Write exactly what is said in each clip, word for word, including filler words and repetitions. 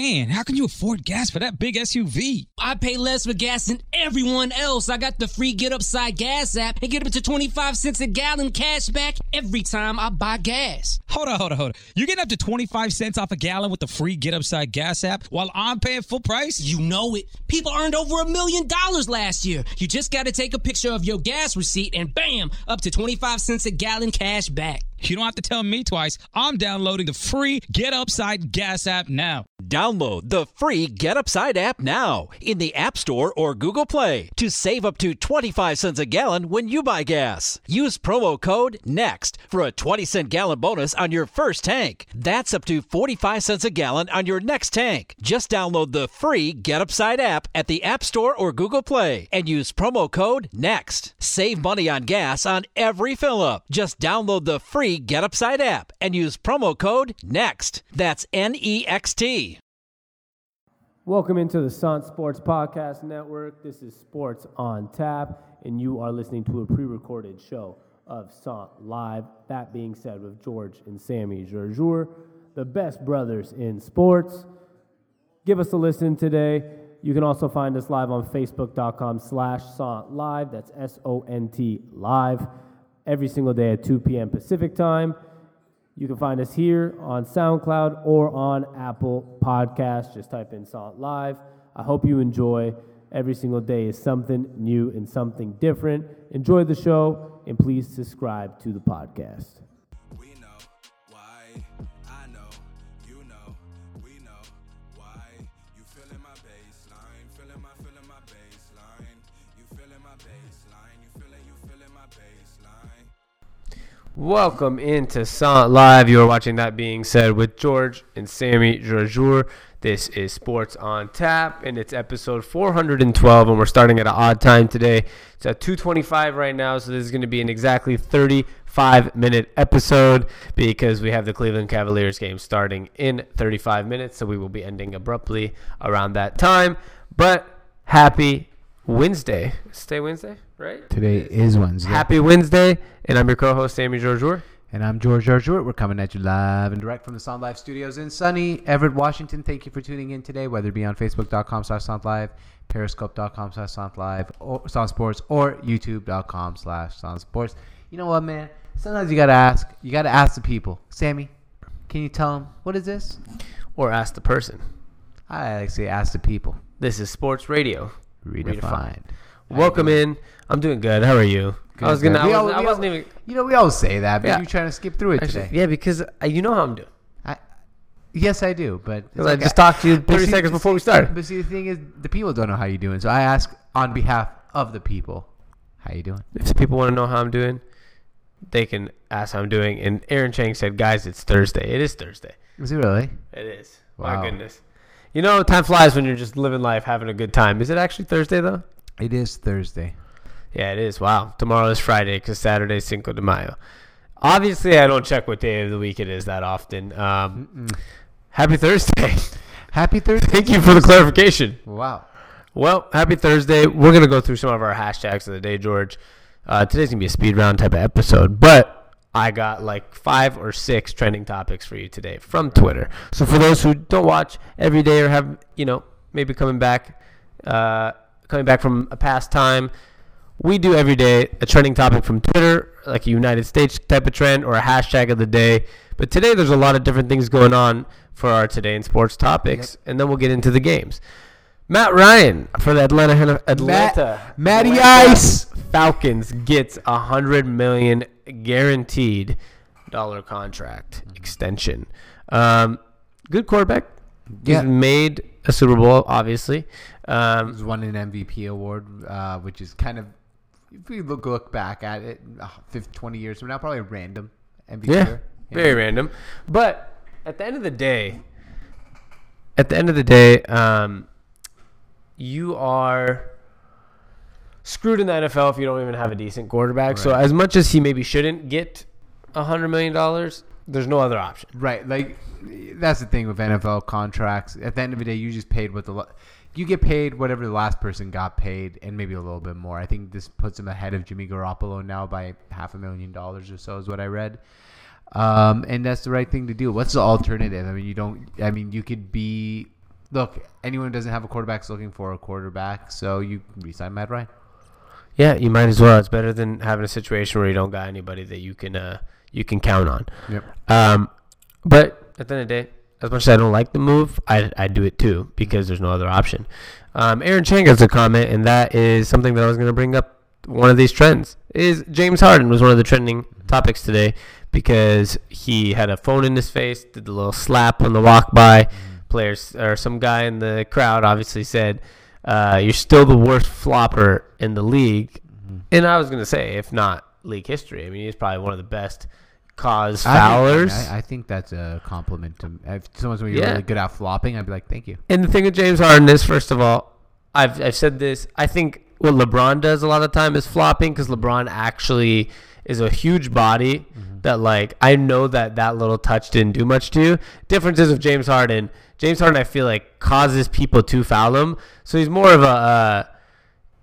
man, how can you afford gas for that big S U V? I pay less for gas than everyone else. I got the free GetUpside gas app and get up to twenty-five cents a gallon cash back every time I buy gas. Hold on, hold on, hold on. You're getting up to twenty-five cents off a gallon with the free GetUpside gas app while I'm paying full price? You know it. People earned over a million dollars last year. You just got to take a picture of your gas receipt and bam, up to twenty-five cents a gallon cash back. You don't have to tell me twice. I'm downloading the free GetUpside Gas app now. Download the free GetUpside app now in the App Store or Google Play to save up to twenty-five cents a gallon when you buy gas. Use promo code NEXT for a twenty cent gallon bonus on your first tank. That's up to forty-five cents a gallon on your next tank. Just download the free GetUpside app at the App Store or Google Play and use promo code NEXT. Save money on gas on every fill up. Just download the free GetUpside app and use promo code NEXT. That's N E X T. Welcome into the Sont Sports Podcast Network. This is Sports on Tap, and you are listening to a pre-recorded show of Sont Live. That being said, with George and Sammy Gerjour, the best brothers in sports. Give us a listen today. You can also find us live on Facebook.com slash Sont Live. That's S O N T Live. Every single day at two p.m. Pacific time. You can find us here on SoundCloud or on Apple Podcasts. Just type in Sont Live. I hope you enjoy. Every single day is something new and something different. Enjoy the show, and please subscribe to the podcast. We know why. I know. You know. We know why. You feeling my baseline. Feeling my, feeling my baseline. You feeling my baseline. You feeling, you feeling my baseline. Welcome into Sont Live. You are watching That Being Said with George and Sammy Gerjour. This is Sports on Tap, and it's episode four hundred twelve, and we're starting at an odd time today. It's at two twenty-five right now, so this is going to be an exactly thirty-five minute episode because we have the Cleveland Cavaliers game starting in thirty-five minutes, so we will be ending abruptly around that time. But happy Wednesday. Stay Wednesday, right? Today is Wednesday. Happy Wednesday, and I'm your co-host, Sammy Gerjour. And I'm George Gerjour. We're coming at you live and direct from the Sont Live studios in sunny Everett, Washington. Thank you for tuning in today, whether it be on Facebook.com slash Sont Live, Periscope.com slash Sont Live, or Sont Sports, or YouTube.com slash Sont Sports. You know what, man? Sometimes you got to ask. You got to ask the people. Sammy, can you tell them, what is this? Or ask the person. I like to say ask the people. This is Sports Radio. Redefined. Redefined. Welcome in. I'm doing good. How are you? Good, I was gonna. I, always, I wasn't always, even. You know, we always say that, but yeah. You're trying to skip through it Actually, today. Yeah, because I, you know how I'm doing. I, yes, I do, but it's like I just I, talked to you thirty see, seconds before we started. But see, the thing is, the people don't know how you're doing, so I ask on behalf of the people, how you doing? If the people want to know how I'm doing, they can ask how I'm doing. And Aaron Chang said, "Guys, it's Thursday. It is Thursday." Is it really? It is. Wow. My goodness. You know, time flies when you're just living life, having a good time. Is it actually Thursday, though? It is Thursday. Yeah, it is. Wow. Tomorrow is Friday because Saturday is Cinco de Mayo. Obviously, I don't check what day of the week it is that often. Um, happy Thursday. Happy Thursday. Thank you for the clarification. Wow. Well, happy Thursday. We're going to go through some of our hashtags of the day, George. Uh, today's going to be a speed round type of episode, but I got like five or six trending topics for you today from Twitter. So for those who don't watch every day or have, you know, maybe coming back, uh, coming back from a past time, we do every day a trending topic from Twitter, like a United States type of trend or a hashtag of the day. But today there's a lot of different things going on for our Today in Sports topics, yep. And then we'll get into the games. Matt Ryan for the Atlanta Atlanta Matt, Matty Ice Falcons gets a hundred million guaranteed dollar contract extension. Um, good quarterback. Yeah. He's made a Super Bowl, obviously. Um, He's won an M V P award, uh, which is kind of, if we look look back at it, twenty years from now, probably a random M V P. Yeah, year. very yeah. random. But at the end of the day, at the end of the day. Um, You are screwed in the N F L if you don't even have a decent quarterback. Right. So as much as he maybe shouldn't get one hundred million dollars, there's no other option. Right. Like, that's the thing with N F L contracts. At the end of the day, you just paid what the – you get paid whatever the last person got paid and maybe a little bit more. I think this puts him ahead of Jimmy Garoppolo now by half a million dollars or so is what I read. Um, and that's the right thing to do. What's the alternative? I mean, you don't – I mean, you could be – look, anyone who doesn't have a quarterback is looking for a quarterback, so you re-sign Matt Ryan. Yeah, you might as well. It's better than having a situation where you don't got anybody that you can uh, you can count on. Yep. Um, but at the end of the day, as much as I don't like the move, I I do it too because there's no other option. Um, Aaron Chang has a comment, and that is something that I was going to bring up. One of these trends is James Harden was one of the trending topics today because he had a phone in his face, did the little slap on the walk by. Players or some guy in the crowd obviously said, uh, "You're still the worst flopper in the league." Mm-hmm. And I was going to say, if not league history, I mean, he's probably one of the best cause foulers. I think, I, I think that's a compliment to me. If someone's when you're yeah. really good at flopping, I'd be like, "Thank you." And the thing with James Harden is, first of all, I've I've said this. I think what LeBron does a lot of the time is flopping because LeBron actually is a huge body mm-hmm. that, like, I know that that little touch didn't do much to you. Difference is with James Harden. James Harden, I feel like, causes people to foul him. So he's more of a, uh,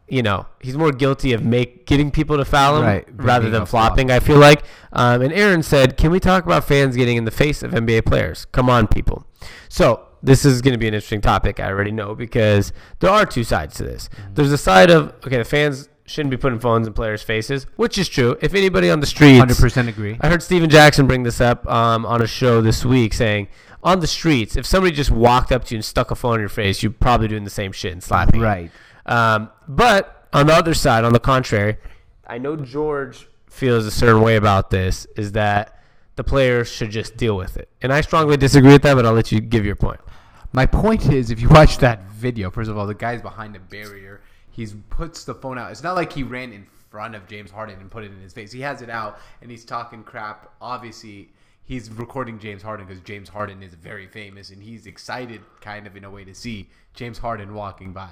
you know, he's more guilty of make getting people to foul him right. rather than flopping, flop. I feel like. Um, and Aaron said, can we talk about fans getting in the face of N B A players? Come on, people. So this is going to be an interesting topic, I already know, because there are two sides to this. Mm-hmm. There's a side of, okay, the fans shouldn't be putting phones in players' faces, which is true. If anybody on the streets... one hundred percent agree. I heard Steven Jackson bring this up um, on a show this week saying, on the streets, if somebody just walked up to you and stuck a phone in your face, you're probably doing the same shit and slapping. Right. Um, but on the other side, on the contrary, I know George feels a certain way about this, is that the players should just deal with it. And I strongly disagree with that, but I'll let you give your point. My point is, if you watch that video, first of all, the guy's behind a barrier. He puts the phone out. It's not like he ran in front of James Harden and put it in his face. He has it out, and he's talking crap, obviously. He's recording James Harden because James Harden is very famous, and he's excited kind of in a way to see James Harden walking by.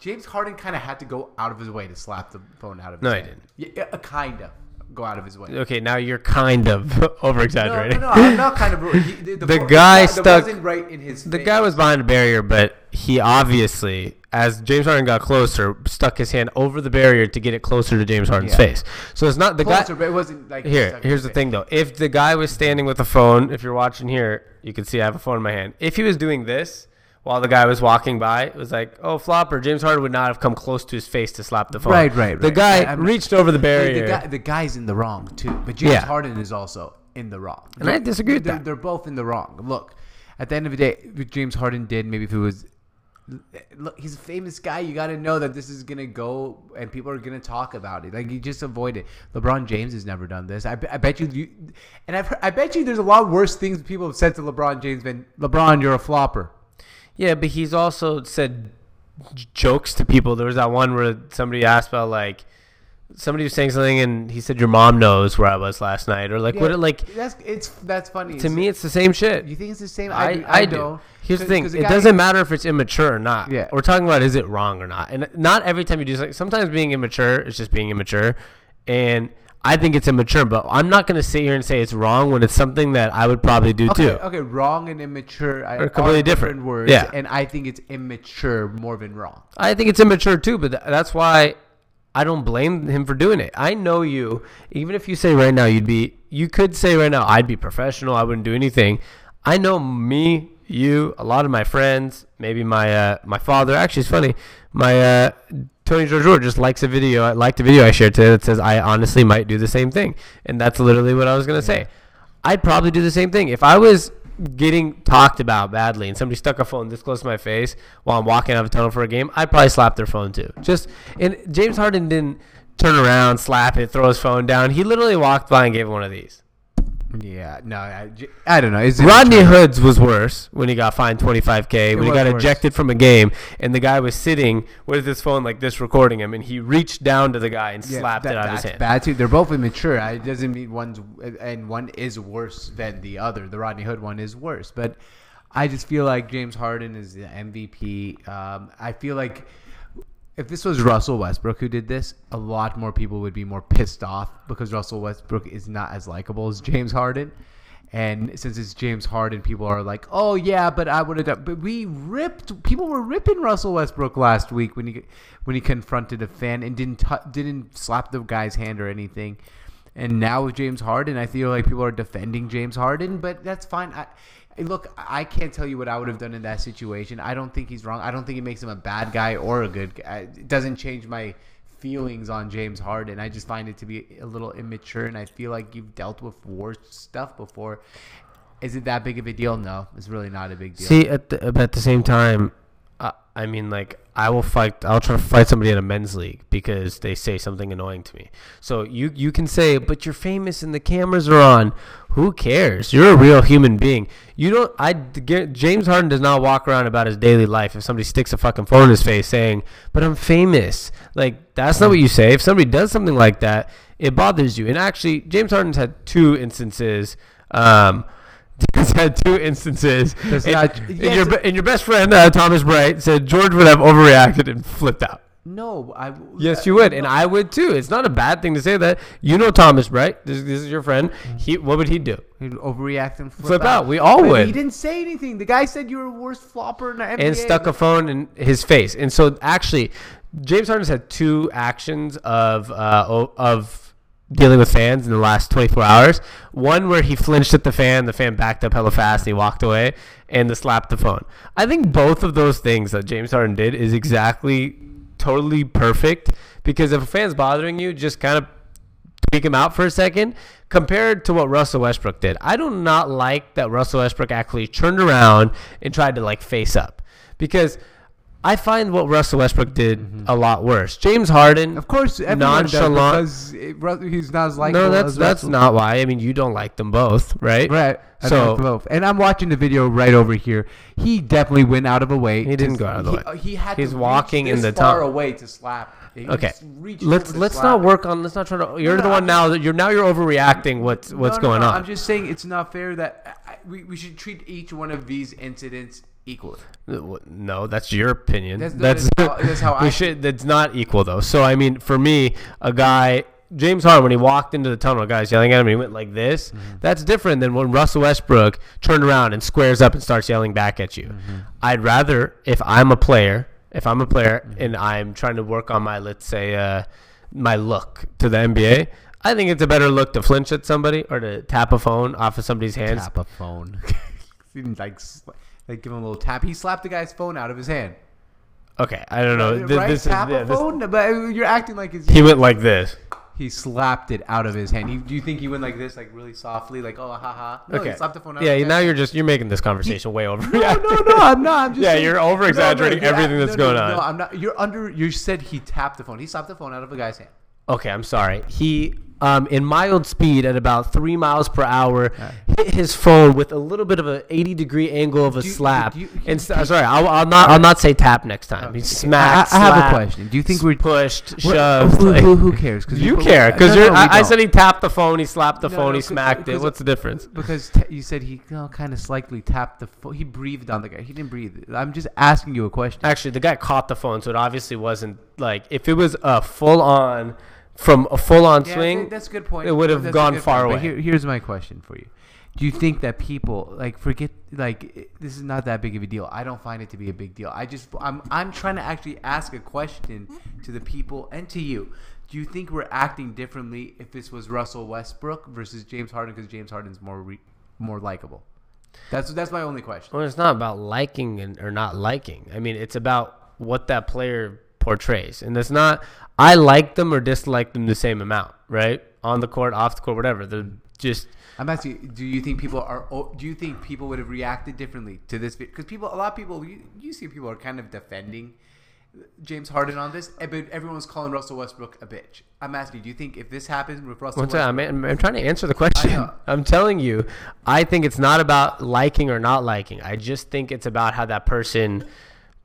James Harden kind of had to go out of his way to slap the phone out of his no, hand. No, he didn't. Yeah, kind of go out of his way. Okay, now you're kind of over-exaggerating. No, no, no, I'm not kind of. He, the the phone, guy the, stuck. The, right in his the guy was behind a barrier, but he obviously, as James Harden got closer, stuck his hand over the barrier to get it closer to James Harden's yeah. face. So it's not the closer, guy. It wasn't like here. Here's the face. Thing, though. If the guy was standing with a phone, if you're watching here, you can see I have a phone in my hand. If he was doing this while the guy was walking by, it was like, oh, flopper. James Harden would not have come close to his face to slap the phone. Right, right, right. The guy I mean, reached over the barrier. The, guy, the guy's in the wrong, too. But James yeah. Harden is also in the wrong. And they're, I disagree with they're, that. They're both in the wrong. Look, at the end of the day, what James Harden did, maybe if it was – look, he's a famous guy. You got to know that this is going to go and people are going to talk about it. Like, you just avoid it. LeBron James has never done this. I, be, I bet you, you – and I've heard, I bet you there's a lot worse things people have said to LeBron James than, LeBron, you're a flopper. Yeah, but he's also said jokes to people. There was that one where somebody asked about, like, somebody was saying something and he said, your mom knows where I was last night. Or, like, yeah, what it, like... That's it's that's funny. To so, me, it's the same shit. You think it's the same? I, I, I do. Know. Here's the thing. The it doesn't matter if it's immature or not. Yeah. We're talking about, is it wrong or not? And not every time you do something. Sometimes being immature is just being immature. And I think it's immature. But I'm not going to sit here and say it's wrong when it's something that I would probably do, okay, too. Okay, wrong and immature are completely different. different words. Yeah. And I think it's immature more than wrong. I think it's immature, too. But th- that's why... I don't blame him for doing it. I know you. Even if you say right now, you'd be, you could say right now, I'd be professional. I wouldn't do anything. I know me, you, a lot of my friends, maybe my uh, my father. Actually, it's funny. My uh, Tony George just likes a video. I liked a video I shared today that says I honestly might do the same thing, and that's literally what I was gonna say. I'd probably do the same thing if I was getting talked about badly and somebody stuck a phone this close to my face while I'm walking out of a tunnel for a game, I'd probably slap their phone too. Just and James Harden didn't turn around, slap it, throw his phone down. He literally walked by and gave one of these. Yeah, no, I, I don't know. It's Rodney Hood's was worse when he got fined twenty-five K, when he got worse. ejected from a game, and the guy was sitting with his phone like this recording him, and he reached down to the guy and yeah, slapped that, it out of his hand. Bad too. They're both immature. It doesn't mean one's and one is worse than the other. The Rodney Hood one is worse, but I just feel like James Harden is the M V P. Um, I feel like if this was Russell Westbrook who did this, a lot more people would be more pissed off because Russell Westbrook is not as likable as James Harden. And since it's James Harden, people are like, oh, yeah, but I would have done – but we ripped – people were ripping Russell Westbrook last week when he when he confronted a fan and didn't t- didn't slap the guy's hand or anything. And now with James Harden, I feel like people are defending James Harden, but that's fine. I, Look, I can't tell you what I would have done in that situation. I don't think he's wrong. I don't think it makes him a bad guy or a good guy. It doesn't change my feelings on James Harden. I just find it to be a little immature, and I feel like you've dealt with worse stuff before. Is it that big of a deal? No, it's really not a big deal. See, at the, but at the same time, I, I mean, like, I will fight. I'll try to fight somebody in a men's league because they say something annoying to me. So you you can say, but you're famous and the cameras are on. Who cares? You're a real human being. You don't. I James Harden does not walk around about his daily life. If somebody sticks a fucking phone in his face saying, "But I'm famous," like that's not what you say. If somebody does something like that, it bothers you. And actually, James Harden's had two instances. Um, He's had two instances. And, not, and, yes. your, and your best friend, uh, Thomas Bright, said George would have overreacted and flipped out. No. I, yes, you would. No. And I would, too. It's not a bad thing to say that. You know Thomas Bright. This, this is your friend. He, what would he do? He'd overreact and flip, flip out. out. We all but would. He didn't say anything. The guy said you were the worst flopper in the N B A. And stuck a phone in his face. And so, actually, James Harden's had two actions of uh, of... dealing with fans in the last twenty-four hours. One where he flinched at the fan, the fan backed up hella fast, and he walked away, and the slapped the phone. I think both of those things that James Harden did is exactly totally perfect, because if a fan's bothering you, just kind of speak him out for a second, compared to what Russell Westbrook did. I do not like that Russell Westbrook actually turned around and tried to like face up, because I find what Russell Westbrook did mm-hmm. a lot worse. James Harden, of course, nonchalant. Does because it, he's not as likable. No, that's as that's Russell. Not why. I mean, you don't like them both, right? Right. I so, like both. And I'm watching the video right over here. He definitely went out of a way. He didn't go out of the he, way. Uh, he had he's to walking reach this in the far top. away to slap. He okay. Let's let's slap. not work on. Let's not try to. You're no, the no, one I'm now that you're now you're overreacting. What's what's no, no, going no, on? I'm just saying it's not fair that I, we we should treat each one of these incidents equally. No, that's your opinion. That's that's, that's, that's how I we should. That's not equal though. So I mean, for me, a guy James Harden, when he walked into the tunnel, guys yelling at him, and he went like this. Mm-hmm. That's different than when Russell Westbrook turned around and squares up and starts yelling back at you. Mm-hmm. I'd rather, if I'm a player, if I'm a player mm-hmm. and I'm trying to work on my, let's say, uh, my look to the N B A. I think it's a better look to flinch at somebody or to tap a phone off of somebody's hands. Tap a phone. like. Like, give him a little tap. He slapped the guy's phone out of his hand. Okay, I don't know. Th- right? This tap is, yeah, a phone? This... But you're acting like it's... He went like this. He slapped it out of his hand. He, do you think he went like this, like really softly, like, oh, ha-ha? No, okay. He slapped the phone out yeah, of his hand. Yeah, now you're just... You're making this conversation you, way over. No, no, no, I'm not. I'm just... yeah, saying, you're over-exaggerating no, no, everything no, that's no, going no, on. No, I'm not. You're under... You said he tapped the phone. He slapped the phone out of the guy's hand. Okay, I'm sorry. He... Um, in mild speed at about three miles per hour, right. hit his phone with a little bit of an eighty degree angle of a do you, slap. Do you, do you, and st- do you, sorry, I'll, I'll not I'll not say tap next time. Okay. Smack. I, I slap, have a question. Do you think we're pushed, what, shoved? Who, who, who cares? Cause you care because no, no, I, I said he tapped the phone, he slapped the no, phone, no, he smacked it. What's the difference? Because t- you said he you know, kind of slightly tapped the phone. He breathed on the guy. He didn't breathe. I'm just asking you a question. Actually, the guy caught the phone, so it obviously wasn't like if it was a full on. From a full-on yeah, swing, that's a good point. It would have that's gone far point. away. Here, here's my question for you: do you think that people like forget? Like it, this is not that big of a deal. I don't find it to be a big deal. I just I'm I'm trying to actually ask a question to the people and to you. Do you think we're acting differently if this was Russell Westbrook versus James Harden because James Harden's more re, more likable? That's that's my only question. Well, it's not about liking and, or not liking. I mean, it's about what that player portrays, and it's not. I like them or dislike them the same amount, right? On the court, off the court, whatever. They're just. I'm asking you, do you think people are? Do you think people would have reacted differently to this? Because people, a lot of people, you, you see, people are kind of defending James Harden on this, but everyone's calling Russell Westbrook a bitch. I'm asking you, do you think if this happens with Russell What's Westbrook? I'm, I'm trying to answer the question. I'm telling you, I think it's not about liking or not liking. I just think it's about how that person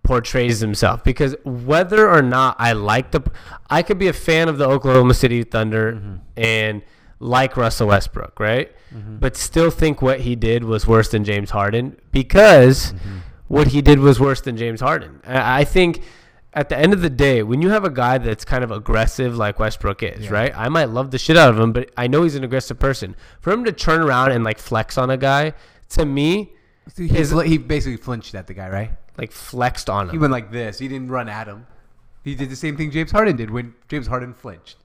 portrays himself, because whether or not I like the I could be a fan of the Oklahoma City Thunder mm-hmm. and like Russell Westbrook, right? Mm-hmm. But still think what he did was worse than James Harden because mm-hmm. what he did was worse than James Harden. I think at the end of the day, when you have a guy that's kind of aggressive like Westbrook is, yeah. right? I might love the shit out of him, but I know he's an aggressive person. For him to turn around and like flex on a guy, to me, so he, his, he basically flinched at the guy, right? Like flexed on him. He went like this. He didn't run at him. He did the same thing James Harden did when James Harden flinched.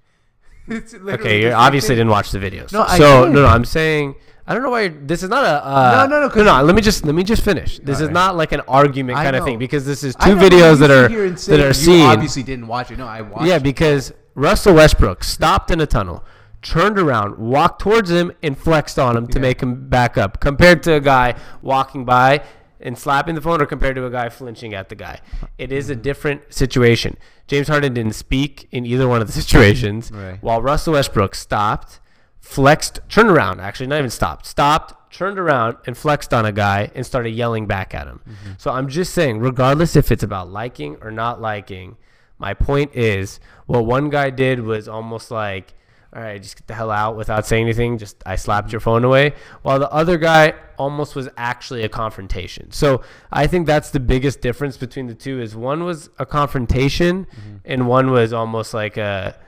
It's okay, you obviously didn't watch the videos. No, I so didn't. no, no. I'm saying I don't know why you're, this is not a uh, no, no, no, no, no. Let me just let me just finish. This right. is not like an argument I kind know. of thing because this is two videos that are that are seen. You obviously didn't watch it. No, I watched. Yeah, because Russell Westbrook stopped in a tunnel, turned around, walked towards him, and flexed on him to yeah. make him back up. Compared to a guy walking by and slapping the phone, or compared to a guy flinching at the guy. It is a different situation. James Harden didn't speak in either one of the situations, right. while Russell Westbrook stopped, flexed, turned around, actually not even stopped, stopped, turned around, and flexed on a guy and started yelling back at him. Mm-hmm. So I'm just saying, regardless if it's about liking or not liking, my point is what one guy did was almost like, all right, just get the hell out without saying anything. Just I slapped your phone away. While the other guy almost was actually a confrontation. So I think that's the biggest difference between the two is one was a confrontation mm-hmm. and one was almost like a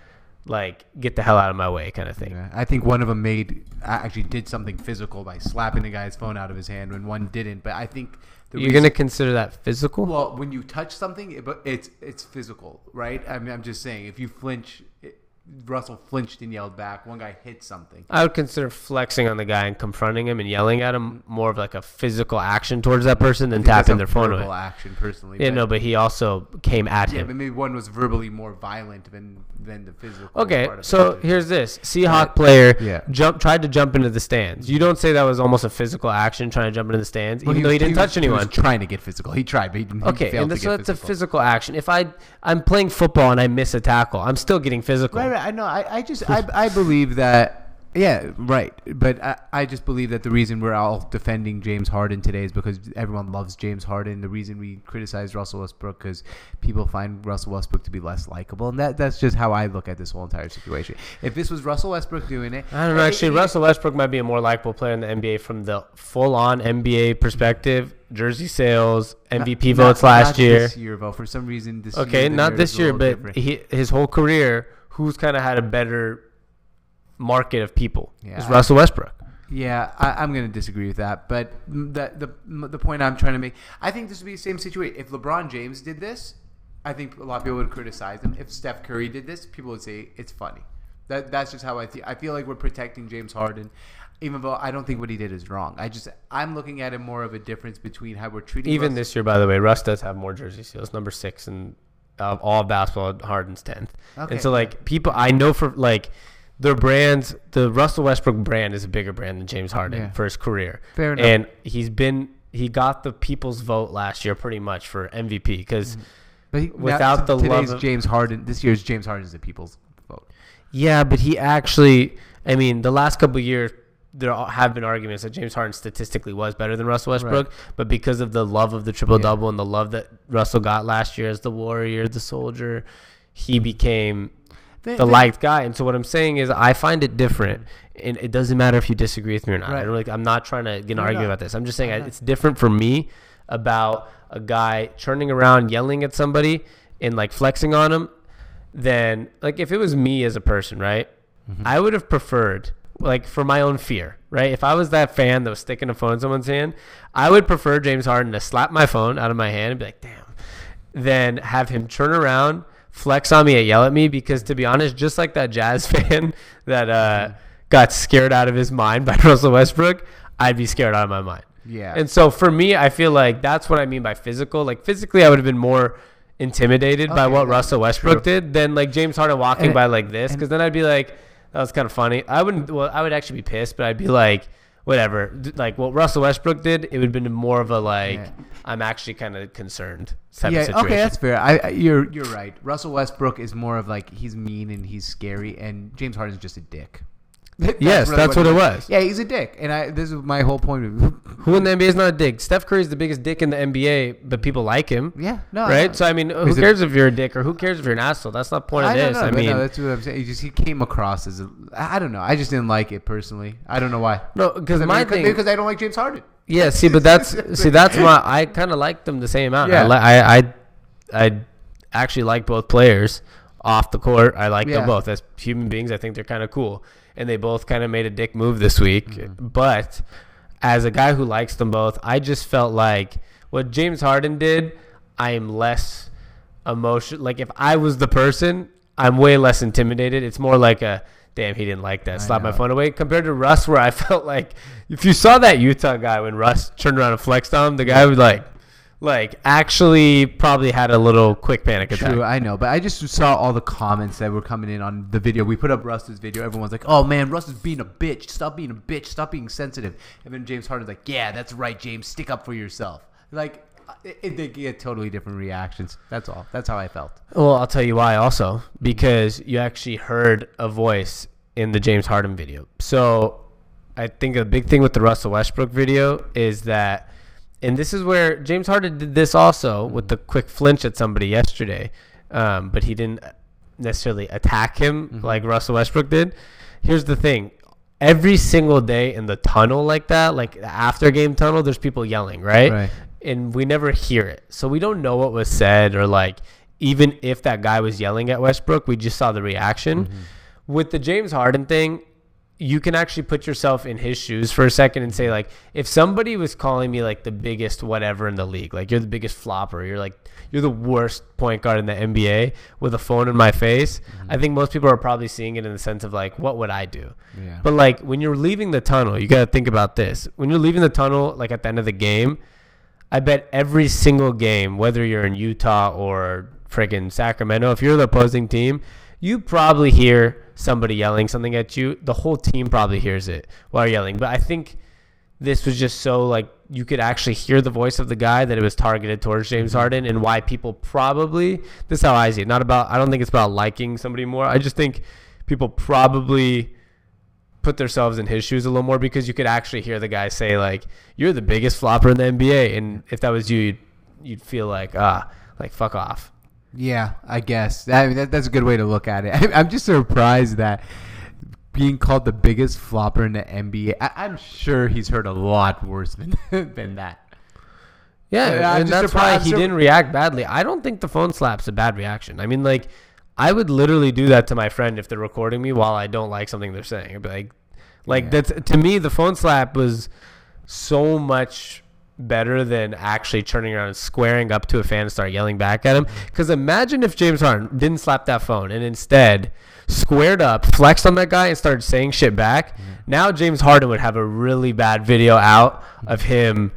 like get the hell out of my way kind of thing. Yeah. I think one of them made actually did something physical by slapping the guy's phone out of his hand when one didn't. But I think the you're going to consider that physical. Well, when you touch something, it, but it's it's physical, right? I mean, I'm just saying if you flinch. It, Russell flinched and yelled back. One guy hit something. I would consider flexing on the guy and confronting him and yelling at him more of like a physical action towards that person than tapping their phone away. Verbal action, personally. Yeah, no, but he also came at yeah, him. Yeah, but maybe one was verbally more violent than than the physical. Okay, part of so it. Here's this Seahawk yeah. player yeah. jump tried to jump into the stands. You don't say that was almost a physical action trying to jump into the stands, well, even he, though he didn't he touch was, anyone. He was trying to get physical. He tried, but he didn't. Okay, he failed and this, to get so that's physical. A physical action. If I I'm playing football and I miss a tackle, I'm still getting physical. Right, right. I know. I, I just I, I believe that, yeah, right. But I, I just believe that the reason we're all defending James Harden today is because everyone loves James Harden. The reason we criticize Russell Westbrook because people find Russell Westbrook to be less likable, and that that's just how I look at this whole entire situation. If this was Russell Westbrook doing it, I don't know. Actually, it, Russell Westbrook might be a more likable player in the N B A from the full-on N B A perspective. Jersey sales, M V P not, votes not, last not year. This year, though, for some reason, this okay, year, not this year, but he, his whole career. Who's kind of had a better market of people yeah, is Russell Westbrook. Yeah, I, I'm going to disagree with that. But the, the the point I'm trying to make, I think this would be the same situation. If LeBron James did this, I think a lot of people would criticize him. If Steph Curry did this, people would say it's funny. That That's just how I feel. I feel like we're protecting James Harden, even though I don't think what he did is wrong. I just, I'm looking at it more of a difference between how we're treating Even Russell. This year, by the way, Russ does have more jersey sales, number six and of all basketball, Harden's tenth. Okay. And so, like, people I know for, like, their brands, the Russell Westbrook brand is a bigger brand than James Harden yeah. for his career. Fair enough. And he's been, he got the people's vote last year pretty much for M V P because mm-hmm. without now, the love of James Harden, this year's James Harden is the people's vote. Yeah, but he actually, I mean, the last couple of years, there have been arguments that James Harden statistically was better than Russell Westbrook, right. but because of the love of the triple-double yeah. and the love that Russell got last year as the warrior, the soldier, he became they, the they, liked guy. And so what I'm saying is I find it different, and it doesn't matter if you disagree with me or not. Right. I don't really, I'm not trying to get an argument about this. I'm just saying I, it's different for me about a guy turning around, yelling at somebody, and, like, flexing on him than, like, if it was me as a person, right, mm-hmm. I would have preferred – like for my own fear, right? If I was that fan that was sticking a phone in someone's hand, I would prefer James Harden to slap my phone out of my hand and be like, damn, then have him turn around, flex on me and yell at me. Because to be honest, just like that Jazz fan that uh, got scared out of his mind by Russell Westbrook, I'd be scared out of my mind. Yeah. And so for me, I feel like that's what I mean by physical. Like physically, I would have been more intimidated okay, by what Russell Westbrook true. did than like James Harden walking and, by like this. Because then I'd be like, that was kind of funny. I wouldn't. Well, I would actually be pissed, but I'd be like, whatever. Like what Russell Westbrook did, it would have been more of a like, yeah. I'm actually kind of concerned type yeah, of situation. Okay, that's fair. I, I you're you're right. Russell Westbrook is more of like he's mean and he's scary, and James Harden's just a dick. That's yes, really that's what, what it was. Yeah, he's a dick, and I. This is my whole point. Who in the N B A is not a dick? Steph Curry's the biggest dick in the N B A, but people like him. Yeah, no, right. So I mean, who cares if you're a dick or who cares if you're an asshole? That's not the point of this. I mean, no, that's what I'm saying. He just he came across as a. I don't know. I just didn't like it personally. I don't know why. No, because my thing because I don't like James Harden. Yeah, see, but that's see that's why I kind of liked them the same amount. Yeah. I I I actually like both players off the court. I like yeah. them both as human beings. I think they're kind of cool. And they both kind of made a dick move this week. Mm-hmm. But as a guy who likes them both, I just felt like what James Harden did, I am less emotional. Like if I was the person, I'm way less intimidated. It's more like a – damn, he didn't like that. Slap my phone away. Compared to Russ, where I felt like if you saw that Utah guy when Russ turned around and flexed on him, the guy was like, like actually probably had a little quick panic attack. True, I know. But I just saw all the comments that were coming in on the video. We put up Russ's video. Everyone's like, oh, man, Russ is being a bitch. Stop being a bitch. Stop being sensitive. And then James Harden's like, yeah, that's right, James. Stick up for yourself. Like, It, it, they get totally different reactions. That's all. That's how I felt. Well, I'll tell you why also. Because you actually heard a voice in the James Harden video. So I think a big thing with the Russell Westbrook video is that, and this is where James Harden did this also with the quick flinch at somebody yesterday, um, but he didn't necessarily attack him mm-hmm. like Russell Westbrook did. Here's the thing. Every single day in the tunnel like that, like the after-game tunnel, there's people yelling, right? Right. And we never hear it. So we don't know what was said or like even if that guy was yelling at Westbrook, we just saw the reaction. Mm-hmm. With the James Harden thing, you can actually put yourself in his shoes for a second and say like, if somebody was calling me like the biggest whatever in the league, like you're the biggest flopper, you're like you're the worst point guard in the N B A with a phone in my face, mm-hmm. I think most people are probably seeing it in the sense of like, what would I do? Yeah. But like when you're leaving the tunnel, you got to think about this. When you're leaving the tunnel, like at the end of the game, I bet every single game, whether you're in Utah or freaking Sacramento, if you're the opposing team, you probably hear somebody yelling something at you. The whole team probably hears it while you're yelling. But I think this was just so like you could actually hear the voice of the guy that it was targeted towards James Harden and why people probably, this is how I see it. Not about, I don't think it's about liking somebody more. I just think people probably put themselves in his shoes a little more because you could actually hear the guy say like, you're the biggest flopper in the N B A. And if that was you, you'd, you'd feel like, ah, like fuck off. Yeah, I guess that, that that's a good way to look at it. I, I'm just surprised that being called the biggest flopper in the N B A, I, I'm sure he's heard a lot worse than, than that. Yeah. yeah and that's why he sur- didn't react badly. I don't think the phone slap's a bad reaction. I mean, like, I would literally do that to my friend if they're recording me while I don't like something they're saying. I'd be like, like yeah. that's to me, the phone slap was so much better than actually turning around and squaring up to a fan and start yelling back at him. Because imagine if James Harden didn't slap that phone and instead squared up, flexed on that guy, and started saying shit back. Mm-hmm. Now James Harden would have a really bad video out of him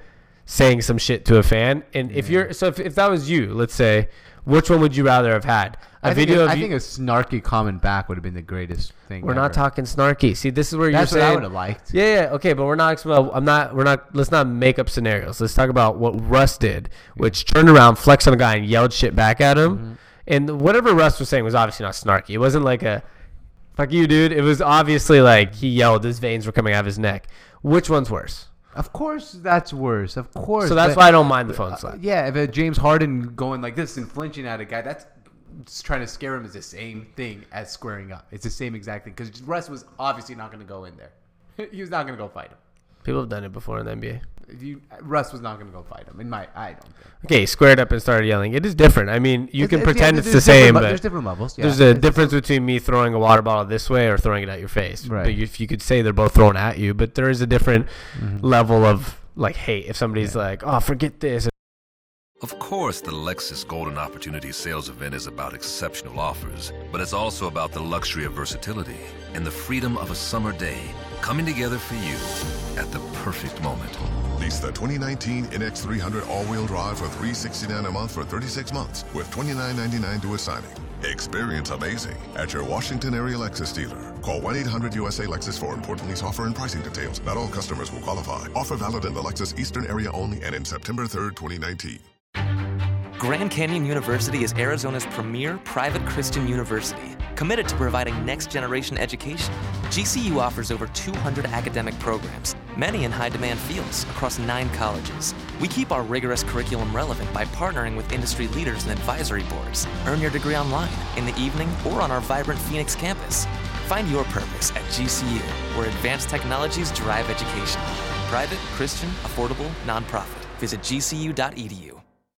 saying some shit to a fan. And mm-hmm. if you're so if, if that was you, let's say, which one would you rather have had? A I video. Think it, of I you, think a snarky comment back would have been the greatest thing. We're ever. Not talking snarky. See, this is where that's you're saying. That's what I would have liked. Yeah, yeah, okay, but we're not. I'm not. We're not. Let's not make up scenarios. Let's talk about what Russ did, which turned around, flexed on a guy, and yelled shit back at him. Mm-hmm. And whatever Russ was saying was obviously not snarky. It wasn't like a "fuck you, dude." It was obviously like he yelled. His veins were coming out of his neck. Which one's worse? Of course that's worse. Of course. So that's but, why I don't mind the phone slap. Uh, yeah, if a James Harden going like this and flinching at a guy, that's just trying to scare him is the same thing as squaring up. It's the same exact thing because Russ was obviously not going to go in there. He was not going to go fight him. People have done it before in the N B A. You, Russ was not going to go fight him. In my, I don't think. Okay, squared up and started yelling. It is different. I mean, you it's, can it's, pretend yeah, it's the same, but there's different levels. Yeah, there's a difference different. between me throwing a water bottle this way or throwing it at your face. Right. But you, if you could say they're both thrown at you, but there is a different mm-hmm. level of like hate. If somebody's yeah. like, "Oh, forget this." Of course, the Lexus Golden Opportunity Sales Event is about exceptional offers, but it's also about the luxury of versatility and the freedom of a summer day coming together for you at the perfect moment. Lease the twenty nineteen N X three hundred all-wheel drive for three hundred sixty dollars a month for thirty-six months with twenty-nine ninety-nine due at signing. Experience amazing at your Washington area Lexus dealer. Call one eight hundred U S A Lexus for important lease offer and pricing details. Not all customers will qualify. Offer valid in the Lexus Eastern area only and in September third, twenty nineteen. Grand Canyon University is Arizona's premier private Christian university, committed to providing next-generation education. G C U offers over two hundred academic programs, many in high-demand fields across nine colleges. We keep our rigorous curriculum relevant by partnering with industry leaders and advisory boards. Earn your degree online, in the evening, or on our vibrant Phoenix campus. Find your purpose at G C U, where advanced technologies drive education. Private, Christian, affordable, nonprofit. Visit G C U dot E D U.